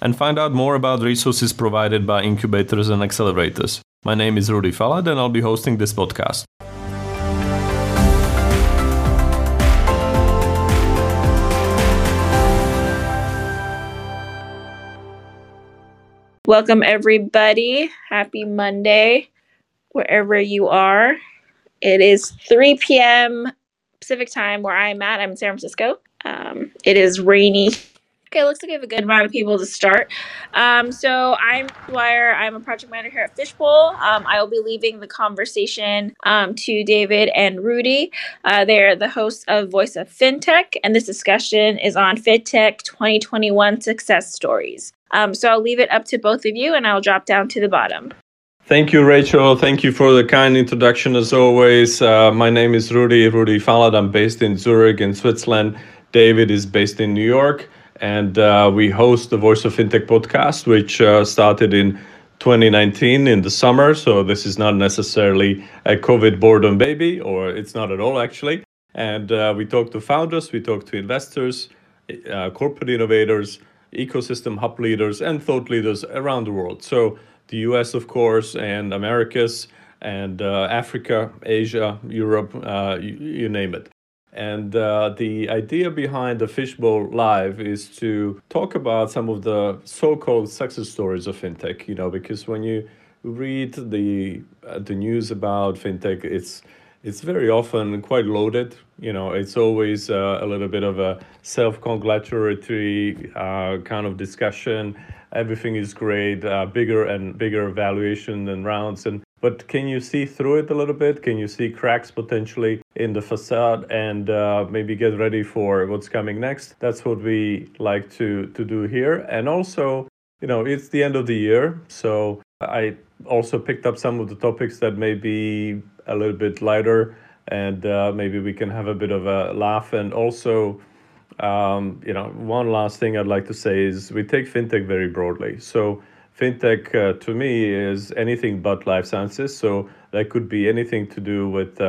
and find out more about resources provided by incubators and accelerators. My name is Rudy Falat and I'll be hosting this podcast. Welcome everybody. Happy Monday, wherever you are. It is 3 p.m. Pacific time where I'm at. I'm in San Francisco. It is rainy. Okay, looks like we have a good amount of people to start. So I'm Dwyer. I'm a project manager here at Fishbowl. I will be leaving the conversation to David and Rudy. They're the hosts of Voice of FinTech, and this discussion is on FinTech 2021 success stories. So I'll leave it up to both of you, and I'll drop down to the bottom. Thank you, Rachel. Thank you for the kind introduction, as always. My name is Rudy Falat. I'm based in Zurich in Switzerland. David is based in New York. And we host the Voice of FinTech podcast, which started in 2019 in the summer. So this is not necessarily a COVID boredom baby, or it's not at all, actually. And we talk to founders, we talk to investors, corporate innovators, ecosystem hub leaders, and thought leaders around the world. So the US, of course, and Americas, and Africa, Asia, Europe, you name it. And the idea behind the Fishbowl Live is to talk about some of the so-called success stories of fintech, you know, because when you read the news about fintech, it's very often quite loaded. You know, it's always a little bit of a self-congratulatory kind of discussion. Everything is great, bigger and bigger valuation and rounds. But can you see through it a little bit? Can you see cracks potentially in the facade and maybe get ready for what's coming next? That's what we like to do here. And also, you know, it's the end of the year. So I also picked up some of the topics that may be a little bit lighter and maybe we can have a bit of a laugh. And also, you know, one last thing I'd like to say is we take fintech very broadly. So fintech, to me, is anything but life sciences. So that could be anything to do with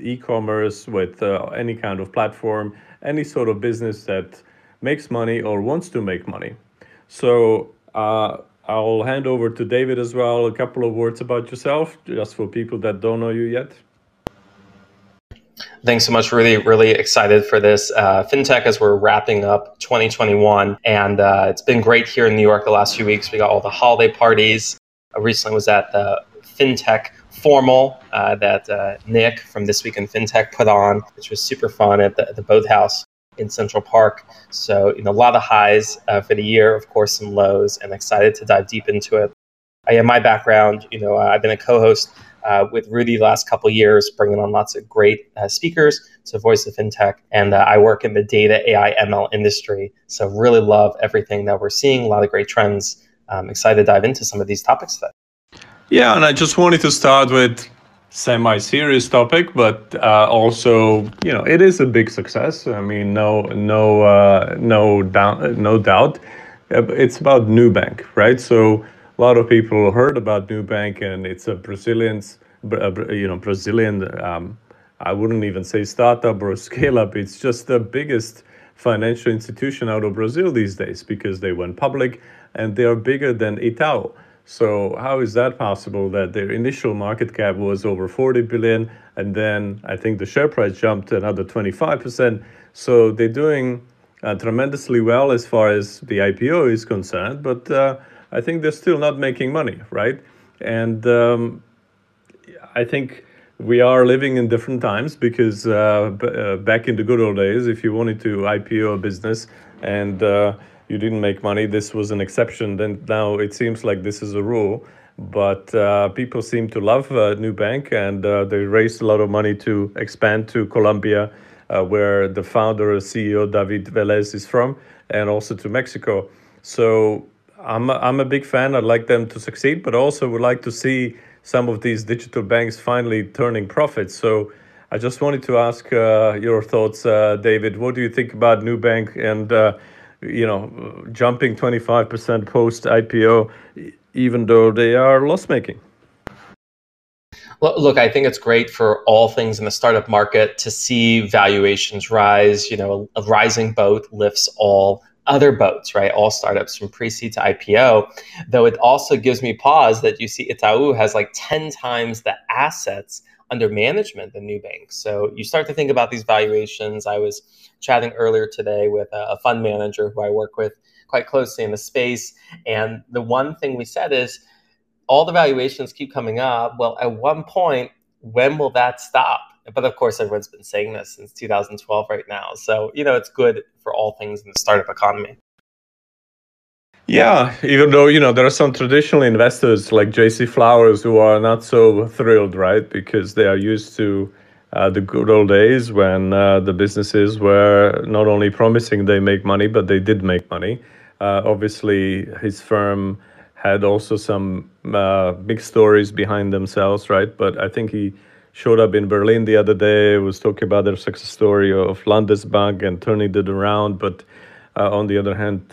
e-commerce, with any kind of platform, any sort of business that makes money or wants to make money. So I'll hand over to David as well. A couple of words about yourself, just for people that don't know you yet. Thanks so much, Rudy. Really excited for this FinTech as we're wrapping up 2021. And it's been great here in New York the last few weeks. We got all the holiday parties. I recently was at the FinTech formal that Nick from This Week in FinTech put on, which was super fun at the Boathouse in Central Park. So, you know, a lot of highs for the year, of course, some lows, and excited to dive deep into it. My background, you know, I've been a co-host with Rudy the last couple of years, bringing on lots of great speakers to Voice of FinTech. And I work in the data, AI, ML industry. So really love everything that we're seeing, a lot of great trends. I'm excited to dive into some of these topics today. Yeah, and I just wanted to start with semi-serious topic, but also, you know, it is a big success. I mean, no doubt. It's about Nubank, right? So a lot of people heard about Nubank, and it's a Brazilian, I wouldn't even say startup or scale up. It's just the biggest financial institution out of Brazil these days because they went public and they are bigger than Itaú. So how is that possible that their initial market cap was over 40 billion? And then I think the share price jumped another 25%. So they're doing tremendously well as far as the IPO is concerned, but I think they're still not making money, right? And I think we are living in different times because back in the good old days, if you wanted to IPO a business and you didn't make money, this was an exception. Then now it seems like this is a rule. But people seem to love Nubank, and they raised a lot of money to expand to Colombia, where the founder, CEO David Velez, is from, and also to Mexico. So I'm a big fan. I'd like them to succeed, but also would like to see some of these digital banks finally turning profits. So I just wanted to ask your thoughts, David. What do you think about Nubank and jumping 25% post IPO, even though they are loss making? Well, look, I think it's great for all things in the startup market to see valuations rise. You know, a rising boat lifts all other boats, right? All startups from pre-seed to IPO. Though it also gives me pause that you see Itaú has like 10 times the assets under management than Nubank. So you start to think about these valuations. I was chatting earlier today with a fund manager who I work with quite closely in the space. And the one thing we said is, all the valuations keep coming up. Well, at one point, when will that stop? But of course, everyone's been saying this since 2012 right now. So, you know, it's good for all things in the startup economy. Yeah, even though, you know, there are some traditional investors like JC Flowers who are not so thrilled, right? Because they are used to the good old days when the businesses were not only promising they make money, but they did make money. Obviously, his firm had also some big stories behind themselves, right? But I think he showed up in Berlin the other day, was talking about their success story of Landesbank and turning it around. But on the other hand,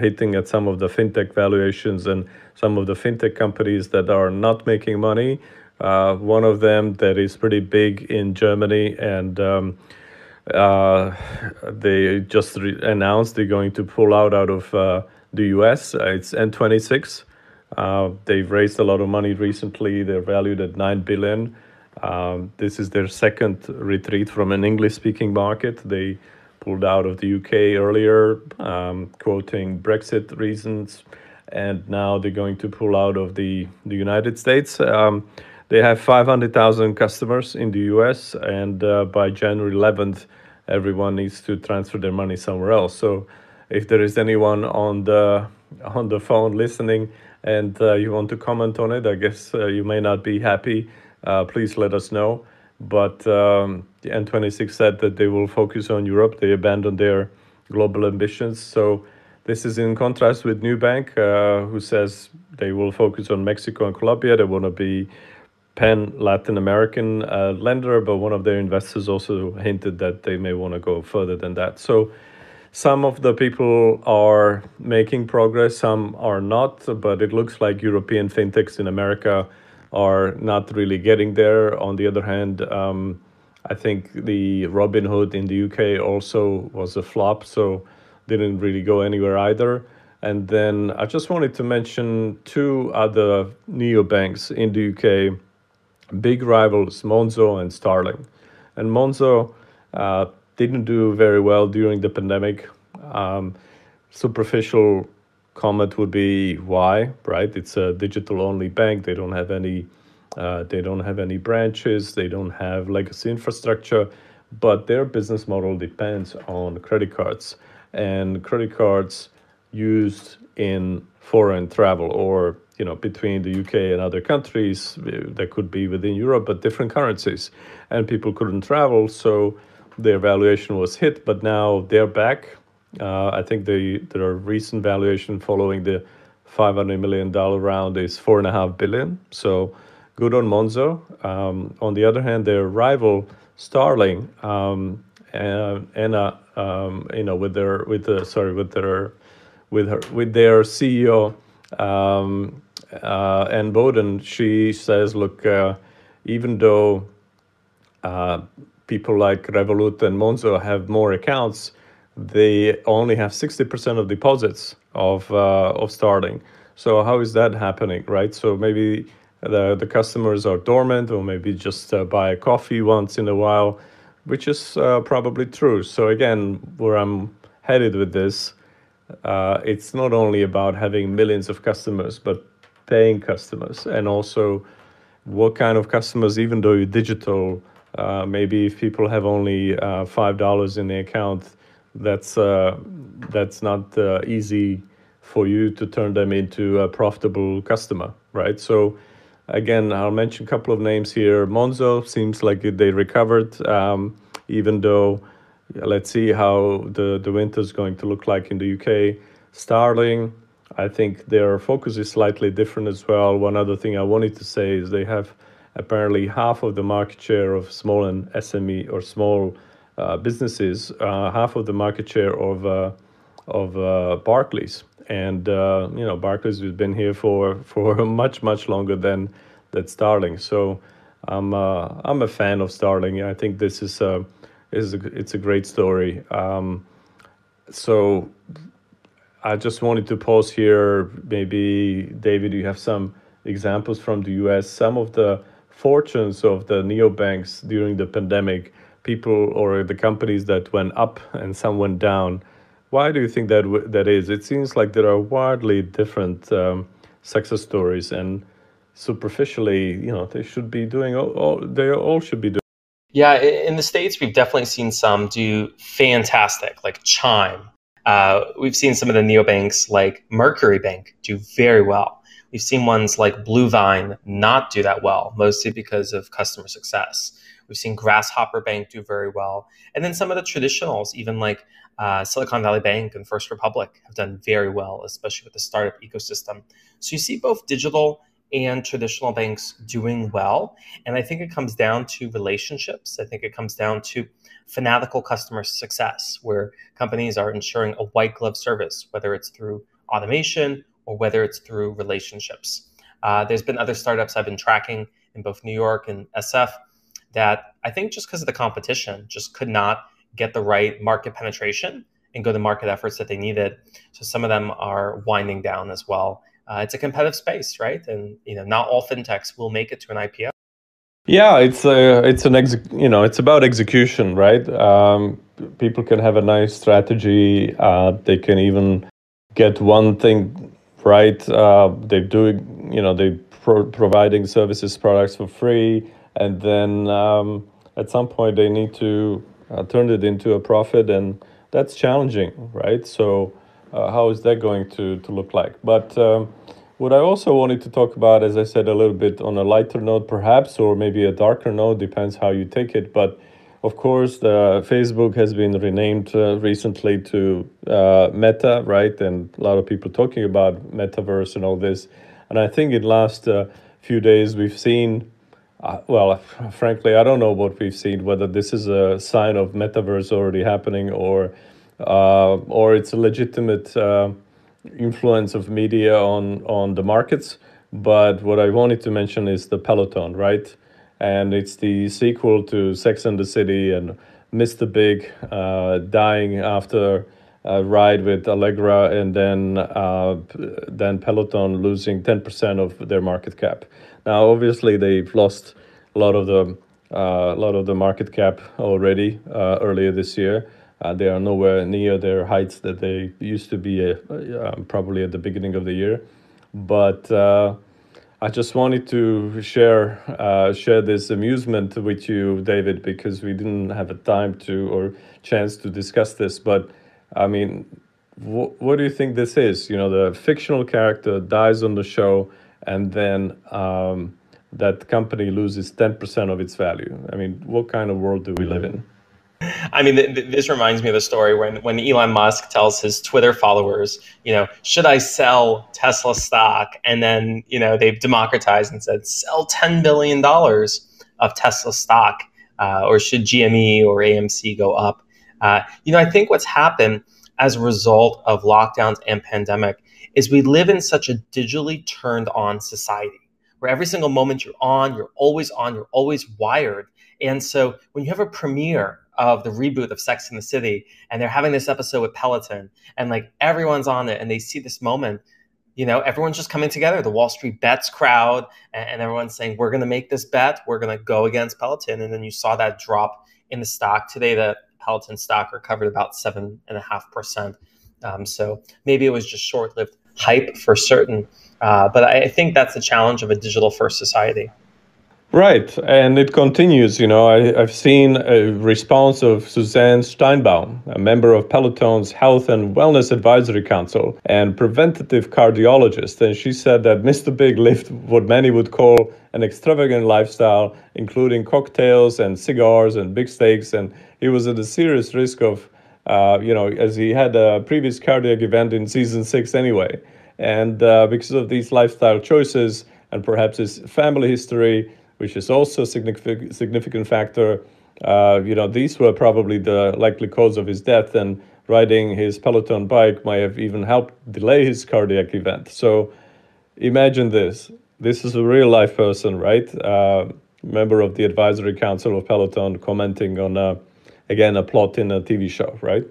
hitting at some of the fintech valuations and some of the fintech companies that are not making money. One of them that is pretty big in Germany, and they just announced they're going to pull out of the US. It's N26. They've raised a lot of money recently. They're valued at $9 billion. This is their second retreat from an English-speaking market. They pulled out of the UK earlier, quoting Brexit reasons, and now they're going to pull out of the United States. They have 500,000 customers in the US, and by January 11th, everyone needs to transfer their money somewhere else. So if there is anyone on the phone listening and you want to comment on it, I guess you may not be happy. Please let us know. But the N26 said that they will focus on Europe. They abandoned their global ambitions. So this is in contrast with Nubank, who says they will focus on Mexico and Colombia. They want to be pan-Latin American lender, but one of their investors also hinted that they may want to go further than that. So some of the people are making progress, some are not, but it looks like European fintechs in America are not really getting there. On the other hand, I think the Robinhood in the UK also was a flop, so didn't really go anywhere either. And then I just wanted to mention two other neobanks in the UK, big rivals, Monzo and Starling. And Monzo didn't do very well during the pandemic. Superficial comment would be why, right? It's a digital-only bank. They don't have any, branches. They don't have legacy infrastructure, but their business model depends on credit cards, and credit cards used in foreign travel or between the UK and other countries that could be within Europe, but different currencies, and people couldn't travel, so their valuation was hit, but now they're back. I think their recent valuation following the $500 million round is $4.5 billion. So good on Monzo. On the other hand, their rival Starling, with their CEO Ann Bowden, she says, look, even though people like Revolut and Monzo have more accounts, they only have 60% of deposits of Starling. So how is that happening, right? So maybe the customers are dormant, or maybe just buy a coffee once in a while, which is probably true. So again, where I'm headed with this, it's not only about having millions of customers, but paying customers, and also what kind of customers, even though you're digital. Maybe if people have only $5 in the account, that's not easy for you to turn them into a profitable customer, right? So again, I'll mention a couple of names here. Monzo seems like they recovered, even though let's see how the winter's going to look like in the UK. Starling, I think their focus is slightly different as well. One other thing I wanted to say is they have apparently half of the market share of small and SME or small businesses, half of the market share of Barclays. And, you know, Barclays has been here for much, much longer than that Starling. So I'm a fan of Starling. I think this is it's a great story. So I just wanted to pause here. Maybe, David, you have some examples from the US, some of the fortunes of the neobanks during the pandemic, people or the companies that went up and some went down. Why do you think that is? It seems like there are wildly different success stories, and superficially, you know, they should be doing they all should be doing. Yeah, in the States, we've definitely seen some do fantastic, like Chime. We've seen some of the neobanks like Mercury Bank do very well. We've seen ones like Bluevine not do that well, mostly because of customer success. We've seen Grasshopper Bank do very well. And then some of the traditionals, even like Silicon Valley Bank and First Republic, have done very well, especially with the startup ecosystem. So you see both digital and traditional banks doing well. And I think it comes down to relationships. I think it comes down to fanatical customer success, where companies are ensuring a white glove service, whether it's through automation or whether it's through relationships. There's been other startups I've been tracking in both New York and SF that I think just because of the competition just could not get the right market penetration and go to market efforts that they needed. So some of them are winding down as well. It's a competitive space, right? And you know, not all fintechs will make it to an IPO. Yeah, it's about execution, right? People can have a nice strategy. They can even get one thing right. They're providing services, products for free, and then at some point they need to turn it into a profit, and that's challenging, right? So. How is that going to look like? But what I also wanted to talk about, as I said, a little bit on a lighter note perhaps, or maybe a darker note, depends how you take it. But of course, Facebook has been renamed recently to Meta, right? And a lot of people talking about metaverse and all this. And I think in the last few days we've seen, frankly, I don't know what we've seen, whether this is a sign of metaverse already happening or it's a legitimate influence of media on the markets. But what I wanted to mention is the Peloton, right? And it's the sequel to Sex and the City and Mr. Big dying after a ride with Allegra, and then Peloton losing 10% of their market cap. Now, obviously, they've lost a lot of the market cap already earlier this year. They are nowhere near their heights that they used to be probably at the beginning of the year. But I just wanted to share this amusement with you, David, because we didn't have a time to or chance to discuss this. But, I mean, what do you think this is? You know, the fictional character dies on the show, and then that company loses 10% of its value. I mean, what kind of world do we live in? I mean, this reminds me of the story when Elon Musk tells his Twitter followers, you know, should I sell Tesla stock? And then, you know, they've democratized and said, sell $10 billion of Tesla stock, or should GME or AMC go up? You know, I think what's happened as a result of lockdowns and pandemic is we live in such a digitally turned on society where every single moment you're on, you're always on, you're always wired. And so when you have a premiere of the reboot of Sex and the City, and they're having this episode with Peloton, and like everyone's on it, and they see this moment, you know, everyone's just coming together, the Wall Street Bets crowd, and everyone's saying, we're going to make this bet, we're going to go against Peloton. And then you saw that drop in the stock today. The Peloton stock recovered about 7.5%. So maybe it was just short-lived hype for certain. But I think that's the challenge of a digital-first society. Right, and it continues. You know, I've seen a response of Suzanne Steinbaum, a member of Peloton's Health and Wellness Advisory Council and preventative cardiologist, and she said that Mr. Big lived what many would call an extravagant lifestyle, including cocktails and cigars and big steaks, and he was at a serious risk of, as he had a previous cardiac event in season 6 anyway. And because of these lifestyle choices and perhaps his family history, which is also a significant factor, these were probably the likely cause of his death, and riding his Peloton bike might have even helped delay his cardiac event. So imagine this. This is a real-life person, right? Member of the advisory council of Peloton commenting on, again, a plot in a TV show, right?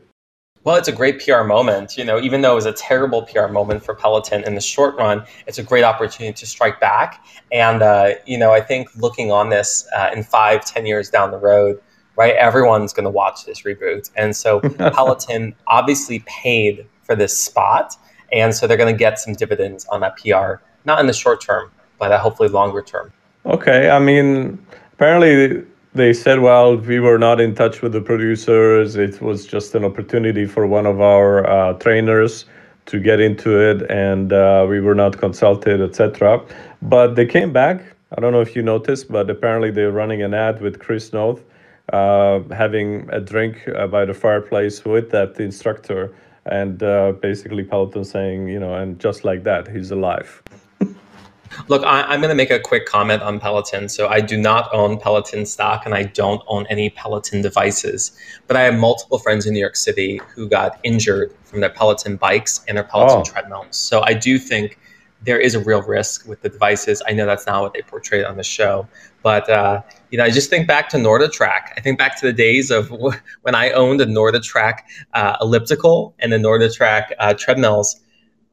Well, it's a great PR moment. You know, even though it was a terrible PR moment for Peloton in the short run, it's a great opportunity to strike back. And, I think looking on this in 5-10 years down the road, right, everyone's going to watch this reboot. And so Peloton obviously paid for this spot. And so they're going to get some dividends on that PR, not in the short term, but hopefully longer term. Okay. I mean, apparently they said, well, we were not in touch with the producers. It was just an opportunity for one of our trainers to get into it, and we were not consulted, etc. But they came back. I don't know if you noticed, but apparently they're running an ad with Chris Noth having a drink by the fireplace with that instructor, and basically Peloton saying, and just like that, he's alive. Look, I'm going to make a quick comment on Peloton. So I do not own Peloton stock, and I don't own any Peloton devices. But I have multiple friends in New York City who got injured from their Peloton bikes and their Peloton treadmills. So I do think there is a real risk with the devices. I know that's not what they portrayed on the show. But, I just think back to NordicTrack. I think back to the days of when I owned a NordicTrack elliptical and the NordicTrack treadmills.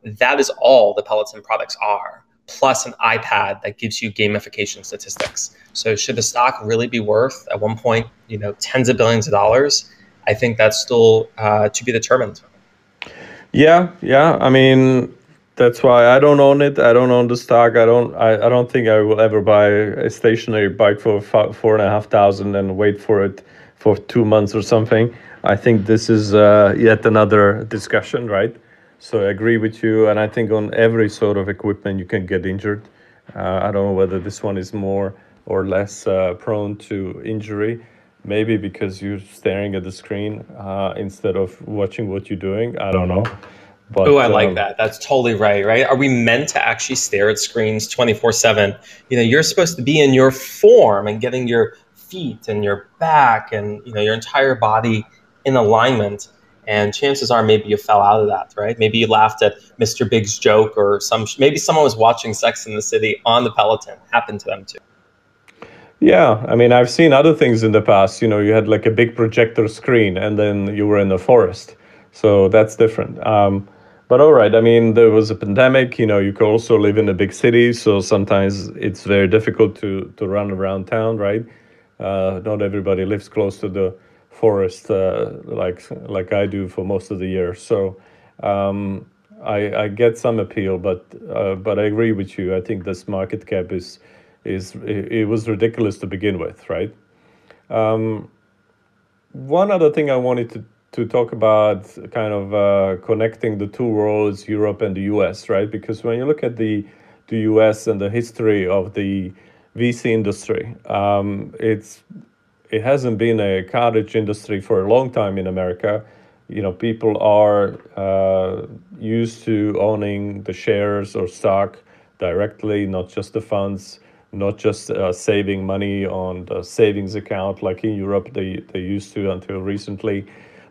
That is all the Peloton products are, plus an iPad that gives you gamification statistics. So should the stock really be worth, at one point, tens of billions of dollars? I think that's still to be determined. Yeah. I mean, that's why I don't own it. I don't own the stock. I don't think I will ever buy a stationary bike for $4,500 and wait for it for 2 months or something. I think this is yet another discussion, right? So I agree with you, and I think on every sort of equipment you can get injured. I don't know whether this one is more or less prone to injury, maybe because you're staring at the screen instead of watching what you're doing. I don't know. Oh, I like that. That's totally right? Are we meant to actually stare at screens 24/7? You're supposed to be in your form and getting your feet and your back and your entire body in alignment. And chances are maybe you fell out of that, right? Maybe you laughed at Mr. Big's joke, or maybe someone was watching Sex and the City on the Peloton. Happened to them too. Yeah, I mean, I've seen other things in the past. You had like a big projector screen and then you were in the forest. So that's different. But all right, I mean, there was a pandemic. You could also live in a big city. So sometimes it's very difficult to run around town, right? Not everybody lives close to the forest like I do for most of the year, so I get some appeal, but I agree with you. I think this market cap it was ridiculous to begin with, right? One other thing I wanted to talk about, kind of connecting the two worlds, Europe and the U.S., right? Because when you look at the U.S. and the history of the VC industry, it hasn't been a cottage industry for a long time in America. People are used to owning the shares or stock directly, not just the funds, not just saving money on the savings account like in Europe they used to until recently.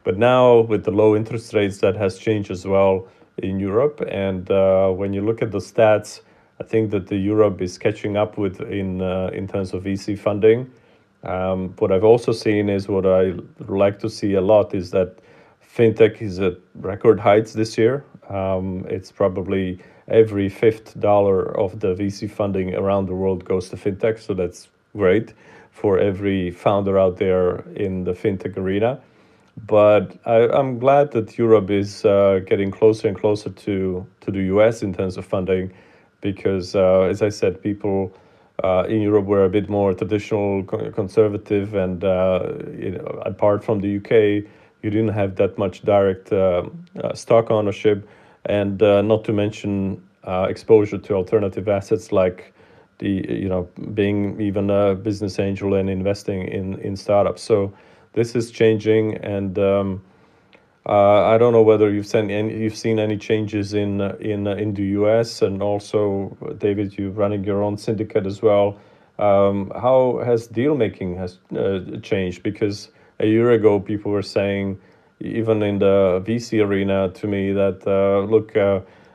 But now with the low interest rates, that has changed as well in Europe. And when you look at the stats, I think that the Europe is catching up with in terms of VC funding. What I've also seen is what I like to see a lot is that fintech is at record heights this year. It's probably every fifth dollar of the VC funding around the world goes to fintech. So that's great for every founder out there in the fintech arena. But I'm glad that Europe is getting closer and closer to the US in terms of funding, because as I said, people in Europe, we're a bit more traditional, conservative, and apart from the UK, you didn't have that much direct stock ownership, and not to mention exposure to alternative assets like being even a business angel and investing in startups. So this is changing, and I don't know whether you've seen any changes in the US, and also David, you're running your own syndicate as well. How has deal making changed? Because a year ago, people were saying, even in the VC arena, to me that look,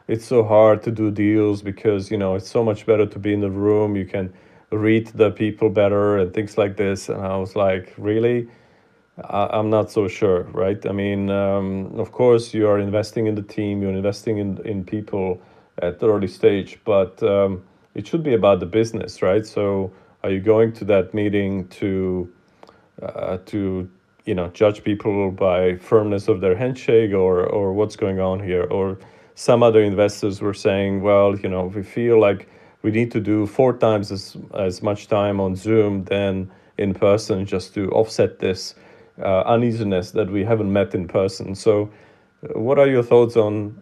it's so hard to do deals because it's so much better to be in the room. You can read the people better and things like this. And I was like, really? I'm not so sure, right? I mean, of course, you are investing in the team, you're investing in people at the early stage, but it should be about the business, right? So are you going to that meeting to judge people by firmness of their handshake, or what's going on here? Or some other investors were saying, well, we feel like we need to do 4 times as much time on Zoom than in person just to offset this uneasiness that we haven't met in person. So what are your thoughts on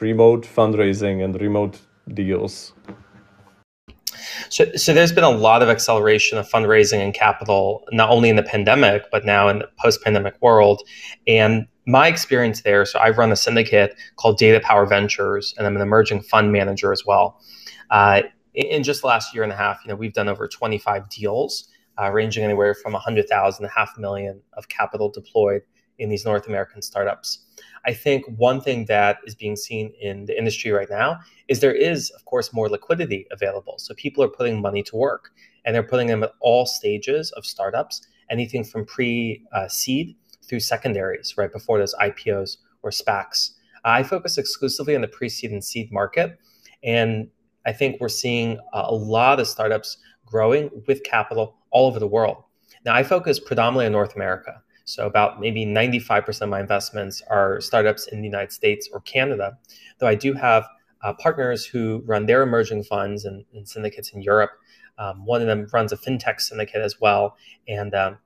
remote fundraising and remote deals? So there's been a lot of acceleration of fundraising and capital, not only in the pandemic, but now in the post-pandemic world. And my experience there, so I run a syndicate called Data Power Ventures, and I'm an emerging fund manager as well. In just the last year and a half, we've done over 25 deals. Ranging anywhere from 100,000 to 500,000 of capital deployed in these North American startups. I think one thing that is being seen in the industry right now is there is, of course, more liquidity available. So people are putting money to work, and they're putting them at all stages of startups, anything from pre-seed through secondaries, right before those IPOs or SPACs. I focus exclusively on the pre-seed and seed market, and I think we're seeing a lot of startups growing with capital all over the world. Now, I focus predominantly on North America. So about maybe 95% of my investments are startups in the United States or Canada, though I do have partners who run their emerging funds and syndicates in Europe. One of them runs a fintech syndicate as well. And I've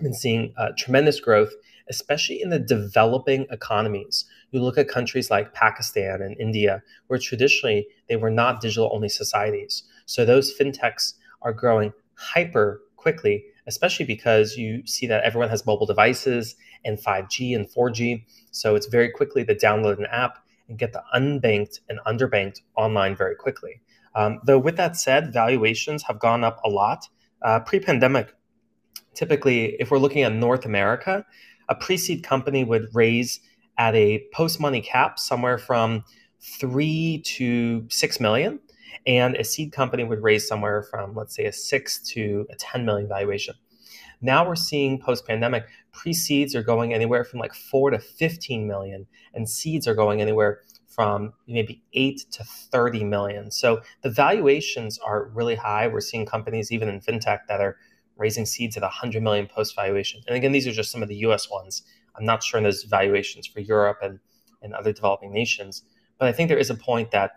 been seeing tremendous growth, especially in the developing economies. You look at countries like Pakistan and India, where traditionally they were not digital-only societies. So those fintechs are growing hyper quickly, especially because you see that everyone has mobile devices and 5G and 4G. So it's very quickly to download an app and get the unbanked and underbanked online very quickly. Though with that said, valuations have gone up a lot. Pre-pandemic, typically, if we're looking at North America, a pre-seed company would raise at a post-money cap somewhere from $3 to $6 million. And a seed company would raise somewhere from, let's say, a $6 to $10 million valuation. Now we're seeing post-pandemic, pre-seeds are going anywhere from like $4 to $15 million, and seeds are going anywhere from maybe $8 to $30 million. So the valuations are really high. We're seeing companies, even in fintech, that are raising seeds at $100 million post-valuation. And again, these are just some of the US ones. I'm not sure in those valuations for Europe and other developing nations. But I think there is a point that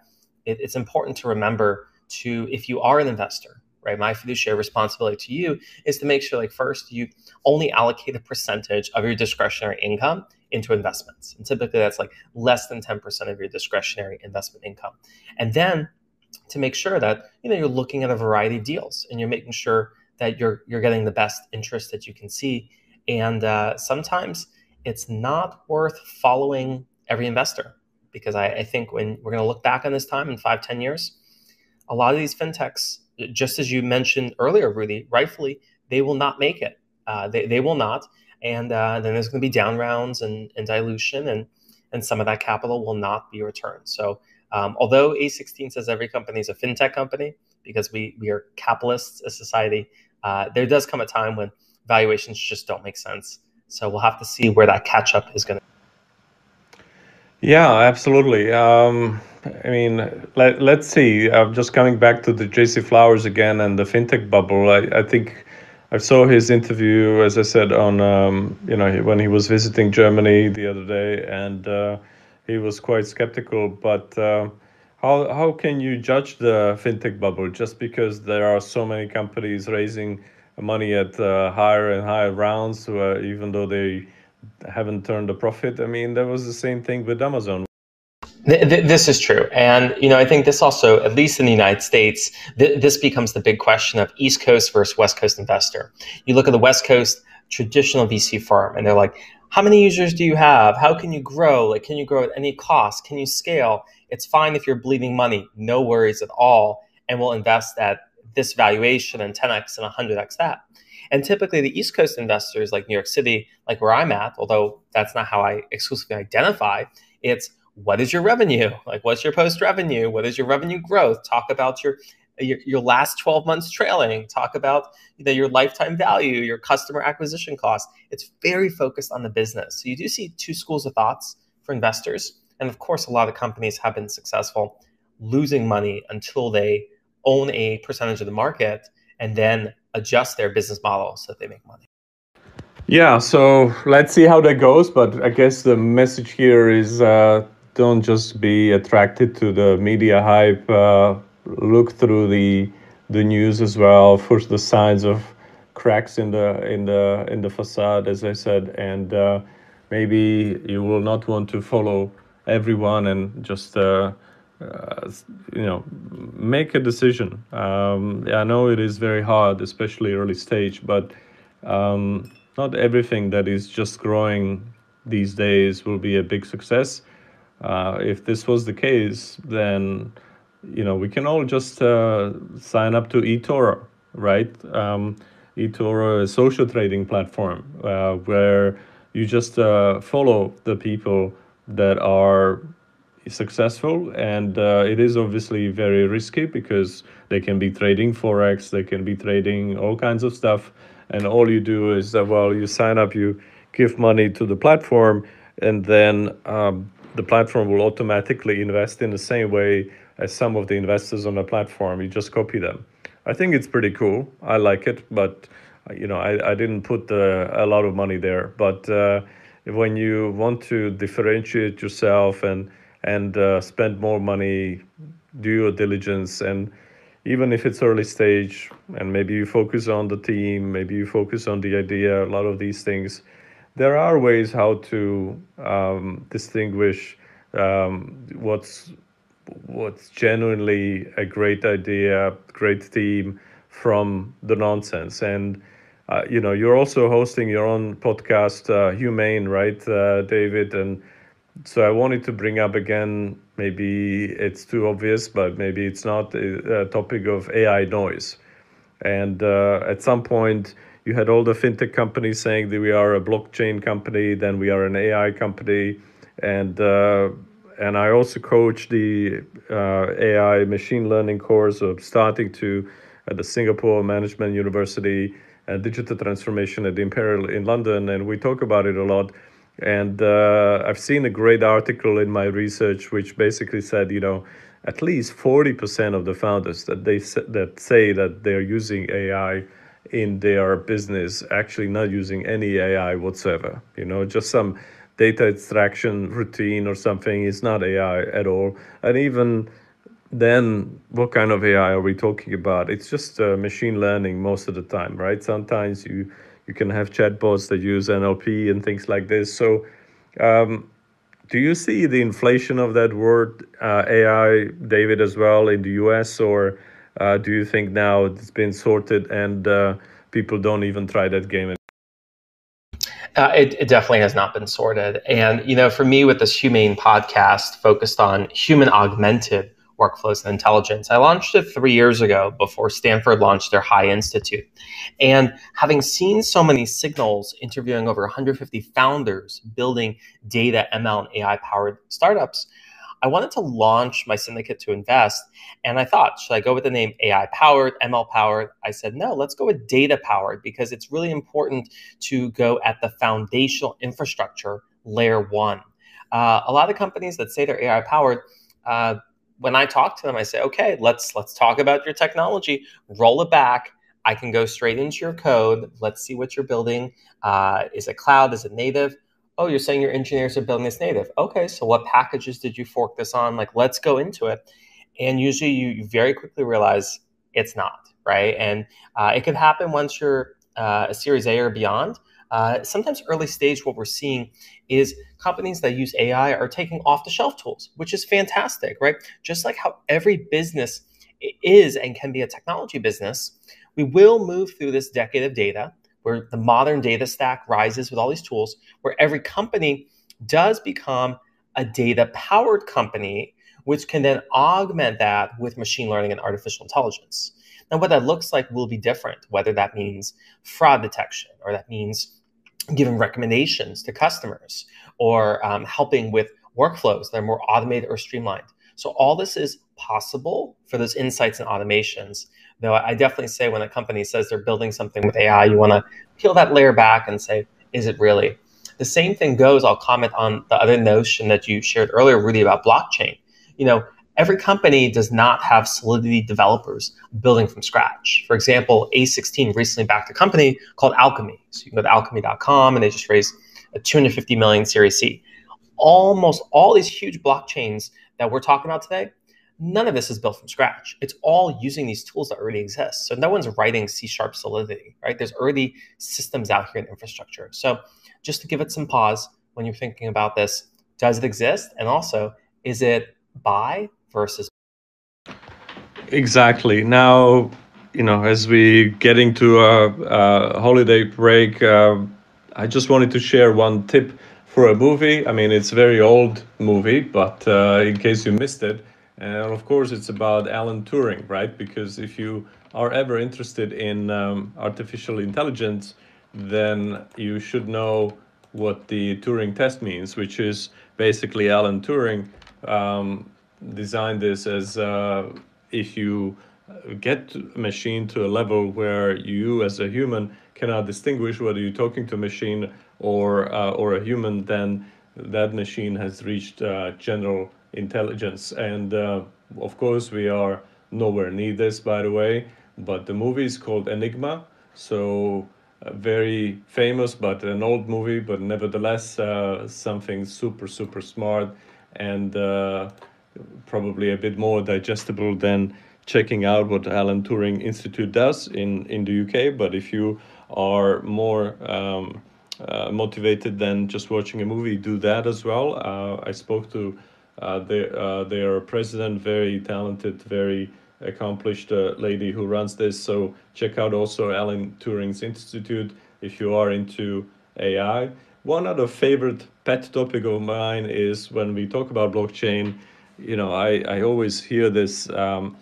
it's important to remember to, if you are an investor, right, my fiduciary responsibility to you is to make sure, like, first, you only allocate a percentage of your discretionary income into investments. And typically that's like less than 10% of your discretionary investment income. And then to make sure that, you're looking at a variety of deals and you're making sure that you're getting the best interest that you can see. And sometimes it's not worth following every investor. Because I think when we're going to look back on this time in 5-10 years, a lot of these fintechs, just as you mentioned earlier, Rudy, rightfully, they will not make it. They will not. And then there's going to be down rounds and dilution, and some of that capital will not be returned. So although A16 says every company is a fintech company, because we are capitalists as a society, there does come a time when valuations just don't make sense. So we'll have to see where that catch up is going to be. Yeah, absolutely. I mean, let's see. I'm just coming back to the JC Flowers again and the fintech bubble. I think I saw his interview, as I said, on when he was visiting Germany the other day, and he was quite skeptical. But how can you judge the fintech bubble just because there are so many companies raising money at higher and higher rounds, even though they haven't turned a profit? I mean, that was the same thing with Amazon. This is true. And, I think this also, at least in the United States, this becomes the big question of East Coast versus West Coast investor. You look at the West Coast traditional VC firm, and they're like, how many users do you have? How can you grow? Like, can you grow at any cost? Can you scale? It's fine if you're bleeding money, no worries at all. And we'll invest at this valuation and 10x and 100x that. And typically the East Coast investors, like New York City, like where I'm at, although that's not how I exclusively identify, it's what is your revenue? Like, what's your post revenue? What is your revenue growth? Talk about your last 12 months trailing. Talk about, you know, your lifetime value, your customer acquisition cost. It's very focused on the business. So you do see two schools of thoughts for investors. And of course, a lot of companies have been successful losing money until they own a percentage of the market and then adjust their business model so that they make money. Yeah, so let's see how that goes. But I guess the message here is don't just be attracted to the media hype. Look through the news as well for the signs of cracks in the facade, as I said, and maybe you will not want to follow everyone and just make a decision. I know it is very hard, especially early stage, but not everything that is just growing these days will be a big success. If this was the case, then we can all just sign up to eToro, right? eToro is a social trading platform where you just follow the people that are successful, and it is obviously very risky because they can be trading forex, they can be trading all kinds of stuff, and all you do is that, well, you sign up, you give money to the platform, and then the platform will automatically invest in the same way as some of the investors on the platform. You just copy them. I think it's pretty cool. I like it, but I didn't put a lot of money there. But when you want to differentiate yourself and spend more money, do your diligence, and even if it's early stage, and maybe you focus on the team, maybe you focus on the idea, a lot of these things, there are ways how to distinguish what's genuinely a great idea, great team from the nonsense. And you're also hosting your own podcast, Humane, right, David? And so I wanted to bring up again, maybe it's too obvious, but maybe it's not, a topic of AI noise. And at some point, you had all the fintech companies saying that we are a blockchain company, then we are an AI company. And I also coach the AI machine learning course of starting to at the Singapore Management University, digital transformation at the Imperial in London. And we talk about it a lot. And I've seen a great article in my research, which basically said, at least 40% of the founders that say that they're using AI in their business, actually not using any AI whatsoever, just some data extraction routine or something is not AI at all. And even then, what kind of AI are we talking about? It's just machine learning most of the time, right? Sometimes you can have chatbots that use NLP and things like this. So do you see the inflation of that word AI, David, as well in the US? Or do you think now it's been sorted and people don't even try that game anymore? It definitely has not been sorted. And, for me, with this Humane podcast focused on human augmented workflows and intelligence. I launched it 3 years ago before Stanford launched their High Institute. And having seen so many signals, interviewing over 150 founders, building data, ML, and AI-powered startups, I wanted to launch my syndicate to invest. And I thought, should I go with the name AI-powered, ML-powered? I said, no, let's go with data-powered, because it's really important to go at the foundational infrastructure layer one. A lot of companies that say they're AI-powered, when I talk to them, I say, okay, let's talk about your technology, roll it back. I can go straight into your code. Let's see what you're building. Is it cloud? Is it native? Oh, you're saying your engineers are building this native. Okay, so what packages did you fork this on? Like, let's go into it. And usually you very quickly realize it's not, right? And it could happen once you're a Series A or beyond. Sometimes early stage, what we're seeing is companies that use AI are taking off-the-shelf tools, which is fantastic, right? Just like how every business is and can be a technology business, we will move through this decade of data where the modern data stack rises with all these tools, where every company does become a data-powered company, which can then augment that with machine learning and artificial intelligence. Now, what that looks like will be different, whether that means fraud detection, or that means giving recommendations to customers, or helping with workflows that are more automated or streamlined. So all this is possible for those insights and automations. Though I definitely say when a company says they're building something with AI, you want to peel that layer back and say, is it really? The same thing goes, I'll comment on the other notion that you shared earlier, Rudy, about blockchain. You know, every company does not have Solidity developers building from scratch. For example, A16 recently backed a company called Alchemy. So you can go to alchemy.com, and they just raised a $250 million Series C. Almost all these huge blockchains that we're talking about today, none of this is built from scratch. It's all using these tools that already exist. So no one's writing C# Solidity, right? There's already systems out here in infrastructure. So just to give it some pause when you're thinking about this, does it exist? And also, is it buy versus? Exactly. Now, you know, as we get into a holiday break, I just wanted to share one tip for a movie. I mean, it's a very old movie, but in case you missed it, and of course, it's about Alan Turing, right? Because if you are ever interested in artificial intelligence, then you should know what the Turing test means, which is basically Alan Turing designed this as if you get a machine to a level where you as a human cannot distinguish whether you're talking to a machine or a human, then that machine has reached general intelligence. And of course, we are nowhere near this, by the way, but the movie is called Enigma. So very famous, but an old movie, but nevertheless, something super, super smart, and probably a bit more digestible than checking out what Alan Turing Institute does in the UK. But if you are more motivated than just watching a movie, do that as well. I spoke to their president, very talented, very accomplished lady who runs this. So check out also Alan Turing's Institute if you are into AI. One other favorite pet topic of mine is when we talk about blockchain, you know, I always hear this kind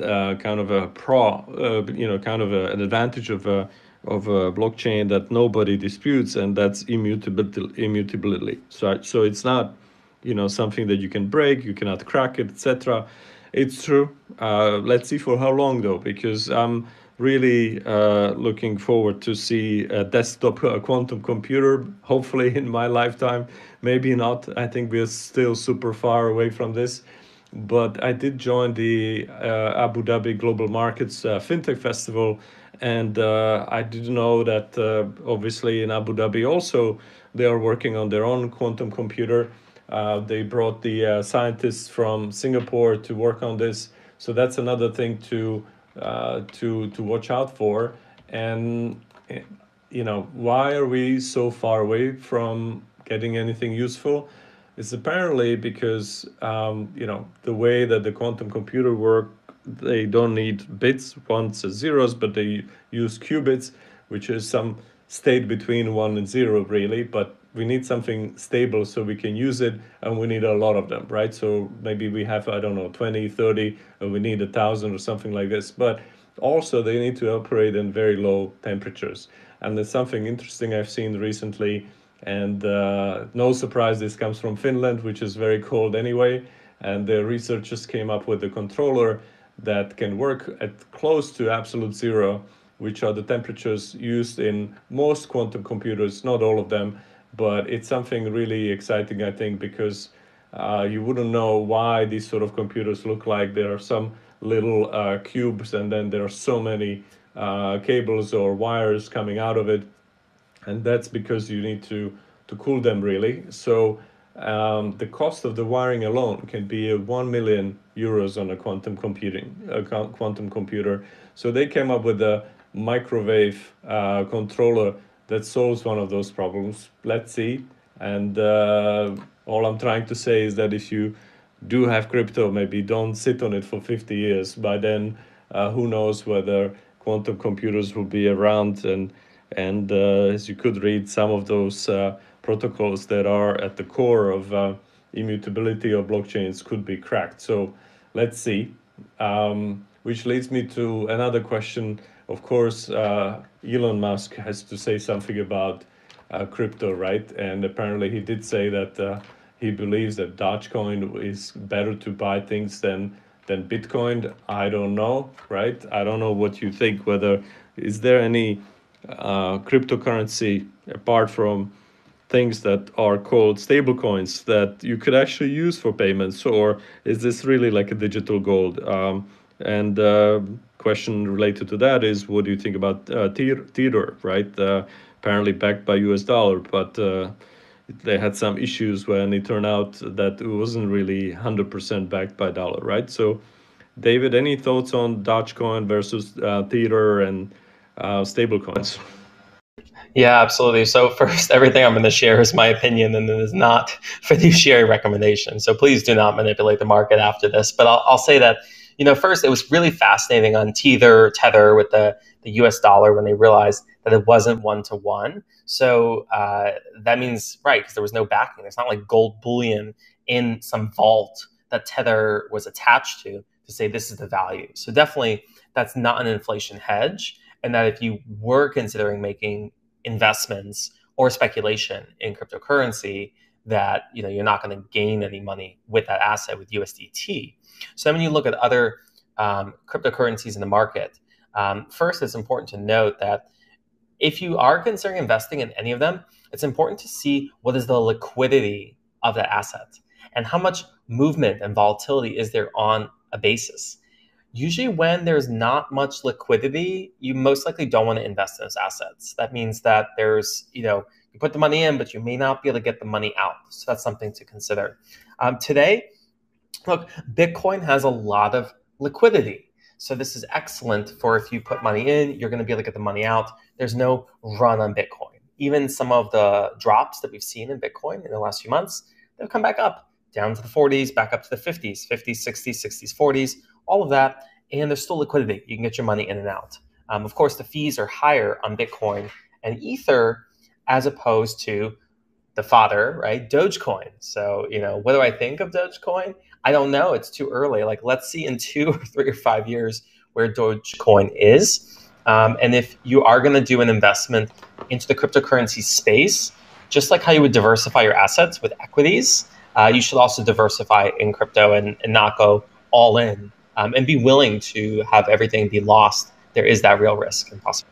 of a you know, kind of an advantage of a blockchain that nobody disputes, and that's immutability. So it's not, you know, something that you can break, you cannot crack it, etc. It's true. Let's see for how long though, because I'm really looking forward to see a desktop quantum computer, hopefully in my lifetime, maybe not. I think we're still super far away from this. But I did join the Abu Dhabi Global Markets FinTech Festival, and I didn't know that obviously in Abu Dhabi also they are working on their own quantum computer. They brought the scientists from Singapore to work on this. So that's another thing to watch out for. And, you know, why are we so far away from getting anything useful? It's apparently because, you know, the way that the quantum computer work, they don't need bits, ones and zeros, but they use qubits, which is some state between 1 and 0, really. But we need something stable so we can use it, and we need a lot of them, right? So maybe we have, I don't know, 20, 30, and we need 1,000 or something like this. But also they need to operate in very low temperatures. And there's something interesting I've seen recently, and no surprise, this comes from Finland, which is very cold anyway. And the researchers came up with a controller that can work at close to absolute zero, which are the temperatures used in most quantum computers, not all of them. But it's something really exciting, I think, because you wouldn't know why these sort of computers look like. There are some little cubes, and then there are so many cables or wires coming out of it. And that's because you need to cool them, really. So the cost of the wiring alone can be 1 million euros on a quantum computer. So they came up with a microwave controller that solves one of those problems. Let's see. And all I'm trying to say is that if you do have crypto, maybe don't sit on it for 50 years. By then, who knows whether quantum computers will be around, and as you could read, some of those protocols that are at the core of immutability of blockchains could be cracked. So let's see, which leads me to another question. Of course, Elon Musk has to say something about crypto, right? And apparently he did say that he believes that Dogecoin is better to buy things than Bitcoin. I don't know, right? I don't know what you think, whether is there any cryptocurrency apart from things that are called stablecoins that you could actually use for payments, or is this really like a digital gold? And question related to that is, what do you think about Tether, right? Apparently backed by US dollar, but they had some issues when it turned out that it wasn't really 100% backed by dollar, right? So David, any thoughts on Dogecoin versus Tether and stablecoins? Yeah, absolutely. So first, everything I'm going to share is my opinion, and it is not fiduciary recommendation. So please do not manipulate the market after this. But I'll say that, you know, first, it was really fascinating on Tether with the US dollar when they realized that it wasn't one-to-one. So that means, right, because there was no backing. It's not like gold bullion in some vault that Tether was attached to say this is the value. So definitely that's not an inflation hedge. And that if you were considering making investments or speculation in cryptocurrency, that, you know, you're not going to gain any money with that asset with USDT. So then when you look at other cryptocurrencies in the market, first, it's important to note that if you are considering investing in any of them, it's important to see what is the liquidity of that asset and how much movement and volatility is there on a basis. Usually when there's not much liquidity, you most likely don't want to invest in those assets. That means that there's, you know, you put the money in, but you may not be able to get the money out. So that's something to consider. Today, look, Bitcoin has a lot of liquidity. So this is excellent for if you put money in, you're going to be able to get the money out. There's no run on Bitcoin. Even some of the drops that we've seen in Bitcoin in the last few months, they've come back up, down to the 40s, back up to the 50s, 50s, 60s, 60s, 40s, all of that. And there's still liquidity. You can get your money in and out. Of course, the fees are higher on Bitcoin and Ether as opposed to the father, right, Dogecoin. So, you know, what do I think of Dogecoin? I don't know. It's too early. Like, let's see in 2 or 3 or 5 years where Dogecoin is. And if you are going to do an investment into the cryptocurrency space, just like how you would diversify your assets with equities, you should also diversify in crypto and not go all in and be willing to have everything be lost. There is that real risk and possibility.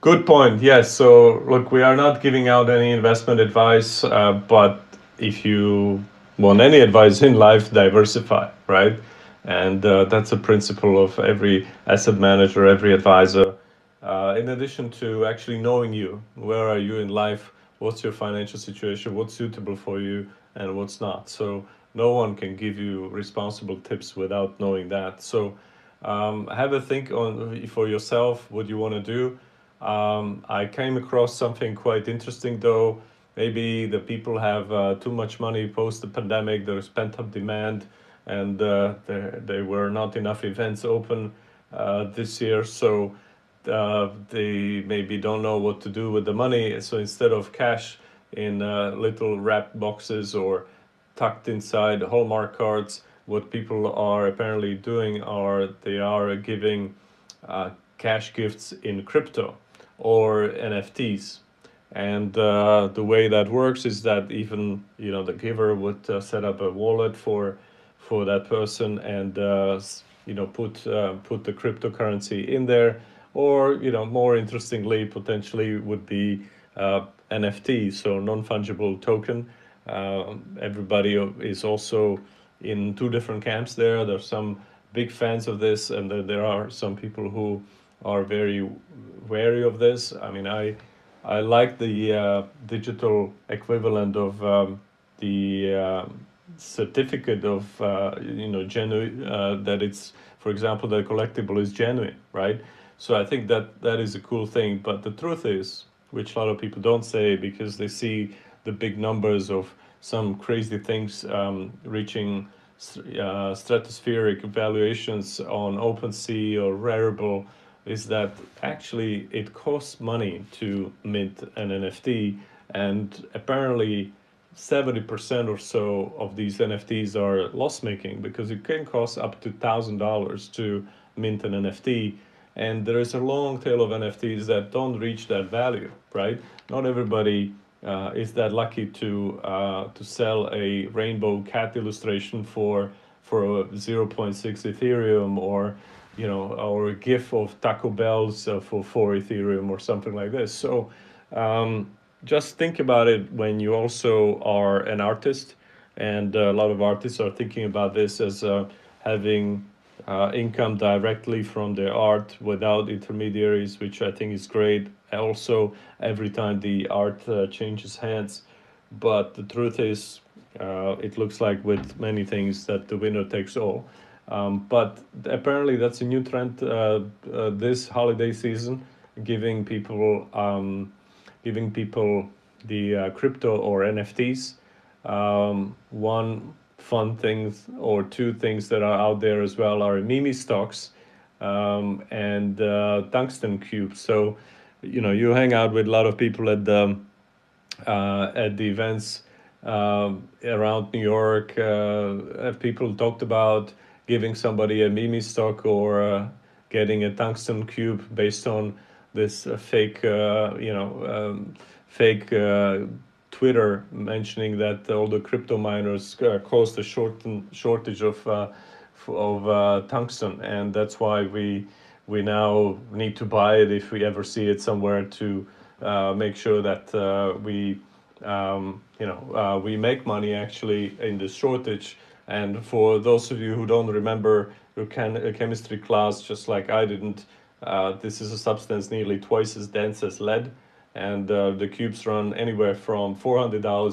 Good point. Yes. So look, we are not giving out any investment advice, but if you want any advice in life, diversify, right? And that's a principle of every asset manager, every advisor. In addition to actually knowing you, where are you in life? What's your financial situation? What's suitable for you and what's not? So no one can give you responsible tips without knowing that. So have a think on for yourself, what you want to do. I came across something quite interesting though. Maybe the people have too much money post the pandemic, there's pent-up demand, and there were not enough events open this year, so they maybe don't know what to do with the money. So instead of cash in little wrapped boxes or tucked inside Hallmark cards, what people are apparently doing are they are giving cash gifts in crypto or NFTs. And the way that works is that even, you know, the giver would set up a wallet for that person and, you know, put the cryptocurrency in there, or, you know, more interestingly, potentially would be NFT, so non-fungible token. Everybody is also in two different camps there. There's some big fans of this, and there are some people who are very wary of this. I mean, I like the digital equivalent of the certificate of, you know, genuine, that it's, for example, the collectible is genuine, right? So I think that is a cool thing. But the truth is, which a lot of people don't say because they see the big numbers of some crazy things reaching stratospheric valuations on OpenSea or Rarible is that actually it costs money to mint an NFT, and apparently 70% or so of these NFTs are loss-making, because it can cost up to $1,000 to mint an NFT, and there is a long tail of NFTs that don't reach that value, right? Not everybody is that lucky to sell a rainbow cat illustration for 0.6 Ethereum, or you know, or a GIF of Taco Bell's for 4 Ethereum or something like this. So just think about it when you also are an artist, and a lot of artists are thinking about this as having income directly from their art without intermediaries, which I think is great. Also, every time the art changes hands, but the truth is, it looks like with many things that the winner takes all. But apparently that's a new trend this holiday season, giving people the crypto or NFTs. One fun thing or two things that are out there as well are meme stocks and tungsten cubes. So, you know, you hang out with a lot of people at the events around New York. Have people talked about giving somebody a meme stock or getting a tungsten cube based on this fake, fake Twitter mentioning that all the crypto miners caused a shortage of tungsten, and that's why we now need to buy it if we ever see it somewhere to make sure that we make money actually in the shortage. And for those of you who don't remember your chemistry class, just like I didn't, this is a substance nearly twice as dense as lead, and the cubes run anywhere from $400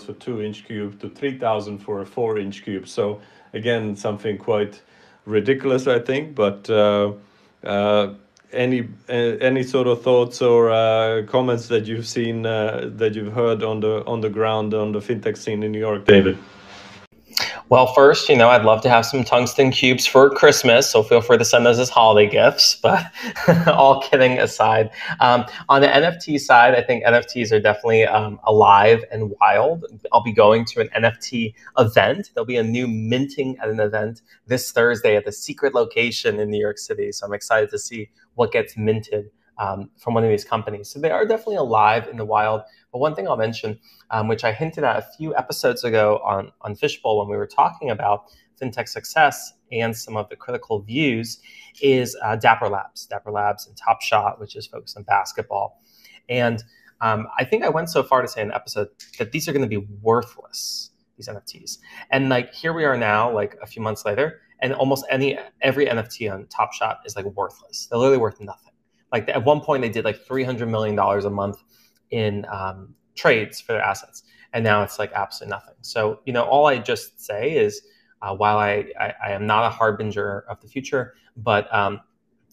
for 2-inch cube to $3,000 for a 4-inch cube. So again, something quite ridiculous, I think. But any sort of thoughts or comments that you've seen that you've heard on the ground on the fintech scene in New York, David? Well, first, you know, I'd love to have some tungsten cubes for Christmas, so feel free to send those as holiday gifts, but all kidding aside. On the NFT side, I think NFTs are definitely alive and wild. I'll be going to an NFT event. There'll be a new minting at an event this Thursday at the secret location in New York City, so I'm excited to see what gets minted from one of these companies. So they are definitely alive in the wild. But one thing I'll mention, which I hinted at a few episodes ago on Fishbowl when we were talking about fintech success and some of the critical views, is Dapper Labs and Top Shot, which is focused on basketball. And I think I went so far to say in an episode that these are going to be worthless, these NFTs. And like here we are now, like a few months later, and almost every NFT on Top Shot is like worthless. They're literally worth nothing. Like at one point they did like $300 million a month in trades for their assets. And now it's like absolutely nothing. So, you know, all I just say is while I am not a harbinger of the future, but I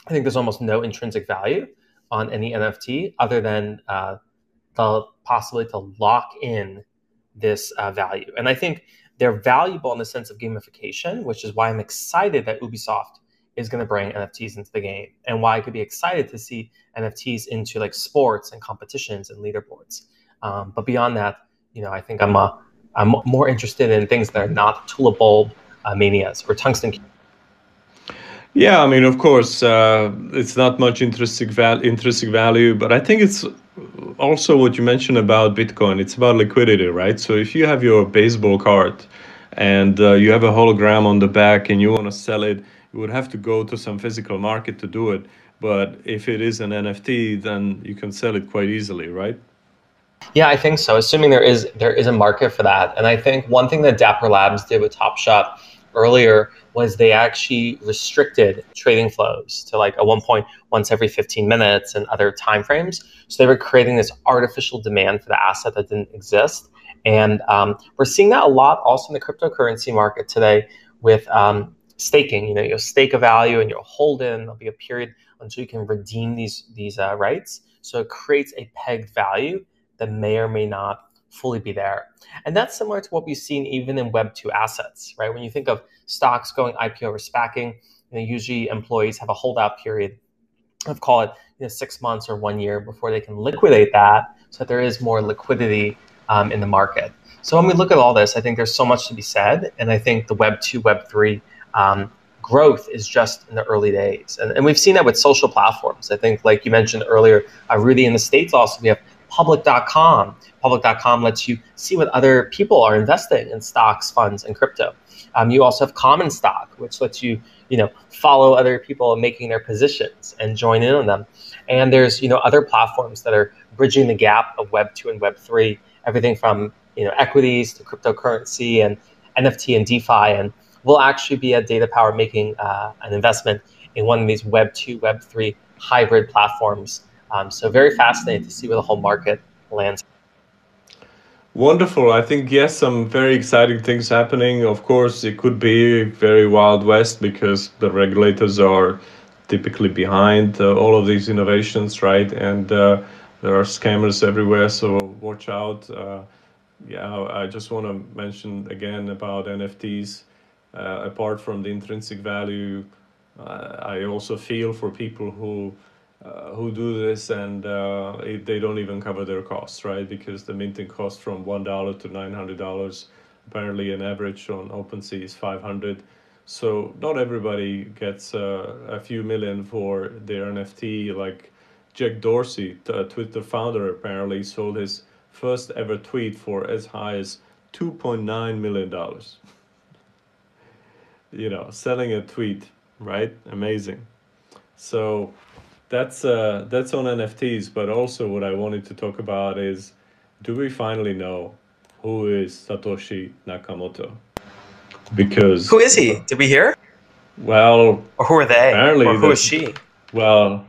think there's almost no intrinsic value on any NFT other than the possibility to lock in this value. And I think they're valuable in the sense of gamification, which is why I'm excited that Ubisoft is going to bring NFTs into the game, and why I could be excited to see NFTs into like sports and competitions and leaderboards. But beyond that, you know, I think I'm more interested in things that are not tulip bulb manias or tungsten. Yeah, I mean, of course, it's not much intrinsic value, but I think it's also what you mentioned about Bitcoin. It's about liquidity, right? So if you have your baseball card and you have a hologram on the back and you want to sell it, you would have to go to some physical market to do it. But if it is an NFT, then you can sell it quite easily, right? Yeah, I think so, assuming there is a market for that. And I think one thing that Dapper Labs did with Top Shot earlier was they actually restricted trading flows to like at one point once every 15 minutes and other timeframes. So they were creating this artificial demand for the asset that didn't exist. And we're seeing that a lot also in the cryptocurrency market today with staking. You know, you'll stake a value and you'll hold it, and there'll be a period until you can redeem these rights. So it creates a pegged value that may or may not fully be there. And that's similar to what we've seen even in Web2 assets, right? When you think of stocks going IPO or SPACing, usually employees have a holdout period of, call it, 6 months or 1 year before they can liquidate that, so that there is more liquidity in the market. So when we look at all this, I think there's so much to be said. And I think the Web2, Web3 growth is just in the early days. And we've seen that with social platforms. I think, like you mentioned earlier, Rudy, in the States also, we have public.com. Public.com lets you see what other people are investing in stocks, funds, and crypto. You also have Common Stock, which lets you, follow other people making their positions and join in on them. And there's, other platforms that are bridging the gap of Web2 and Web3, everything from equities to cryptocurrency and NFT and DeFi, and we'll actually be at Data Power making an investment in one of these Web2, Web3 hybrid platforms. So very fascinating to see where the whole market lands. Wonderful. I think, yes, some very exciting things happening. Of course, it could be very Wild West because the regulators are typically behind all of these innovations, right? And there are scammers everywhere, so watch out. Yeah, I just want to mention again about NFTs. Apart from the intrinsic value, I also feel for people who do this and they don't even cover their costs, right? Because the minting cost from $1 to $900, apparently an average on OpenSea is $500. So not everybody gets a few million for their NFT. Like Jack Dorsey, Twitter founder, apparently sold his first ever tweet for as high as $2.9 million. Selling a tweet, right? Amazing. So that's on NFTs, but also what I wanted to talk about is, do we finally know who is Satoshi Nakamoto? Because who is he? Did we hear? Well, or who are they? Apparently, or who is she? Well,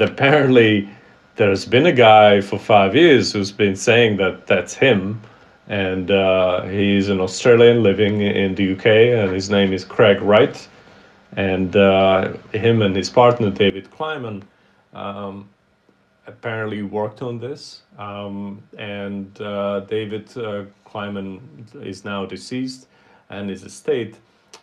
apparently there's been a guy for 5 years who's been saying that that's him, and he's an Australian living in the UK, and his name is Craig Wright. And him and his partner, David Kleiman, apparently worked on this. And David Kleiman is now deceased, and his estate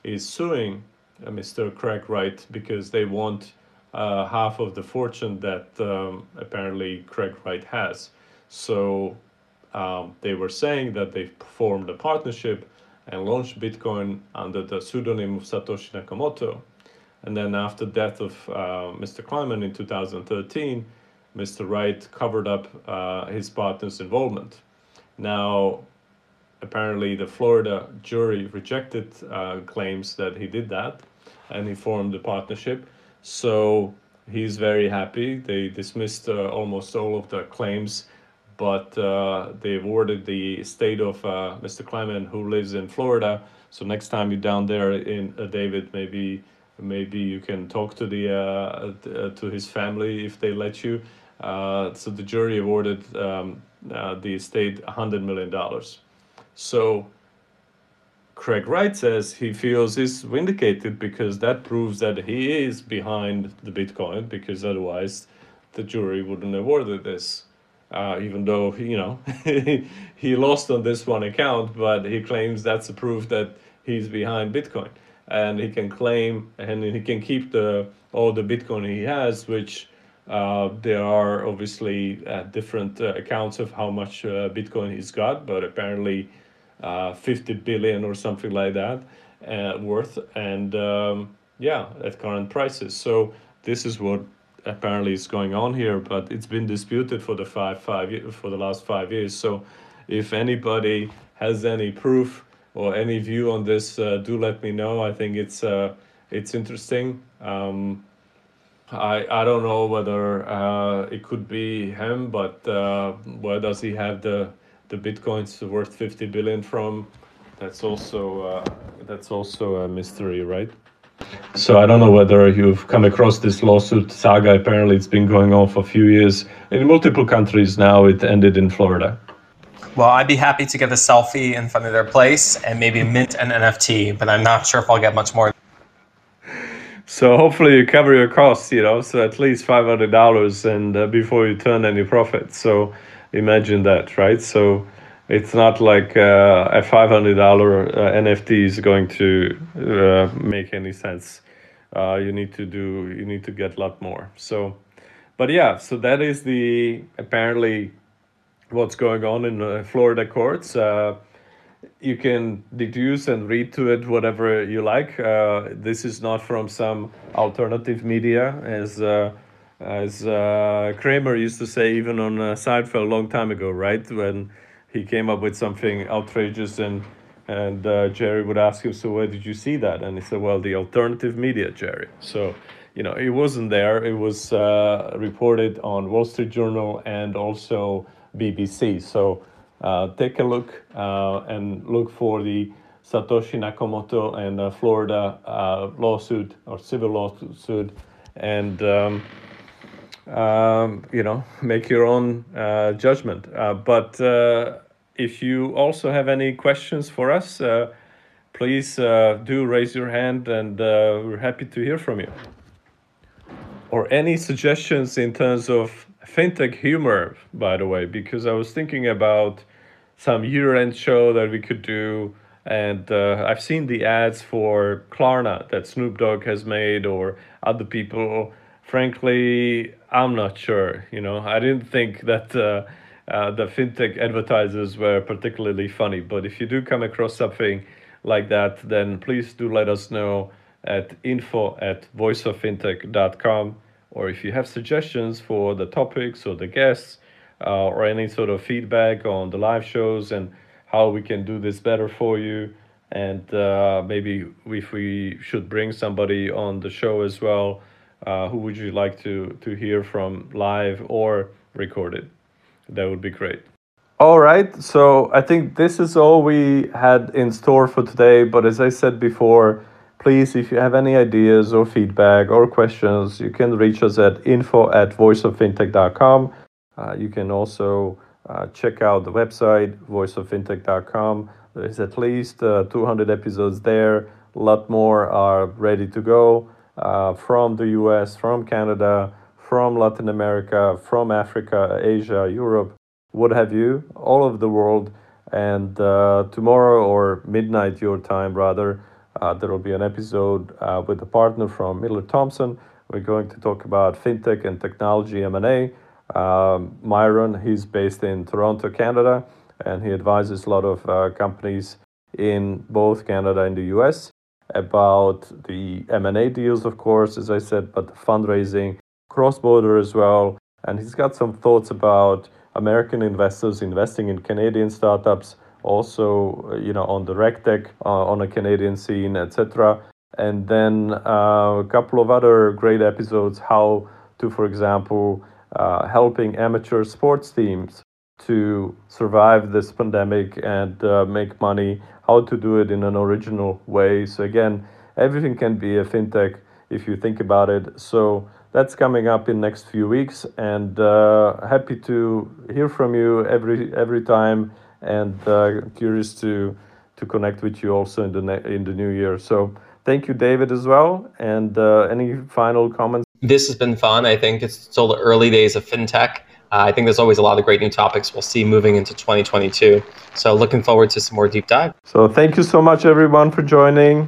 is suing Mr. Craig Wright because they want half of the fortune that apparently Craig Wright has. So they were saying that they've formed a partnership and launched Bitcoin under the pseudonym of Satoshi Nakamoto. And then after the death of Mr. Kleiman in 2013, Mr. Wright covered up his partner's involvement. Now, apparently the Florida jury rejected claims that he did that, and he formed the partnership. So he's very happy. They dismissed almost all of the claims, but they awarded the estate of Mr. Kleiman, who lives in Florida. So next time you're down there, in David, maybe you can talk to the to his family if they let you. So the jury awarded the estate $100 million. So Craig Wright says he feels is vindicated because that proves that he is behind the Bitcoin, because otherwise the jury wouldn't award it this. Even though, he lost on this one account, but he claims that's a proof that he's behind Bitcoin. And he can claim, and he can keep all the Bitcoin he has, which there are obviously different accounts of how much Bitcoin he's got, but apparently 50 billion or something like that worth. And yeah, at current prices. So this is what apparently is going on here, but it's been disputed for the last 5 years. So if anybody has any proof or any view on this, do let me know. I think it's interesting. I don't know whether it could be him, but where does he have the Bitcoins worth 50 billion from? That's also a mystery, right? So I don't know whether you've come across this lawsuit saga. Apparently it's been going on for a few years in multiple countries now. It ended in Florida. Well, I'd be happy to get a selfie in front of their place and maybe mint an NFT, but I'm not sure if I'll get much more. So hopefully you cover your costs, so at least $500 and before you turn any profit. So imagine that, right? So It's not like a $500 NFT is going to make any sense. You need to get a lot more. So, but yeah, so that is the apparently what's going on in Florida courts. You can deduce and read to it whatever you like. This is not from some alternative media, as Kramer used to say, even on Seinfeld a long time ago, right? When he came up with something outrageous, and Jerry would ask him, so where did you see that? And he said, well, the alternative media, Jerry. So, you know, it wasn't there. It was reported on Wall Street Journal and also BBC. So take a look and look for the Satoshi Nakamoto and Florida lawsuit or civil lawsuit, and you know, make your own judgment. But if you also have any questions for us, please do raise your hand, and we're happy to hear from you. Or any suggestions in terms of fintech humor, by the way, because I was thinking about some year-end show that we could do, and I've seen the ads for Klarna that Snoop Dogg has made or other people. Frankly, I'm not sure. You know, I didn't think that the fintech advertisers were particularly funny. But if you do come across something like that, then please do let us know at info@voiceoffintech.com. Or if you have suggestions for the topics or the guests, or any sort of feedback on the live shows and how we can do this better for you. And maybe if we should bring somebody on the show as well. Who would you like to hear from live or recorded? That would be great. All right, so I think this is all we had in store for today. But as I said before, please, if you have any ideas or feedback or questions, you can reach us at info@voiceoffintech.com. You can also check out the website, voiceoffintech.com. There's at least 200 episodes there. A lot more are ready to go. From the US, from Canada, from Latin America, from Africa, Asia, Europe, what have you, all over the world. And tomorrow, or midnight your time rather, there will be an episode with a partner from Miller Thompson. We're going to talk about fintech and technology M&A. Myron, he's based in Toronto, Canada, and he advises a lot of companies in both Canada and the US. About the M&A deals, of course, as I said, but the fundraising, cross-border as well. And he's got some thoughts about American investors investing in Canadian startups, also, you know, on the RegTech, on a Canadian scene, etc. And then a couple of other great episodes, how to, for example, helping amateur sports teams to survive this pandemic and make money, how to do it in an original way. So again, everything can be a fintech if you think about it. So that's coming up in next few weeks, and happy to hear from you every time, and curious to connect with you also in the new year. So thank you, David, as well. And any final comments? This has been fun. I think it's still the early days of fintech. I think there's always a lot of great new topics we'll see moving into 2022. So looking forward to some more deep dive. So thank you so much, everyone, for joining.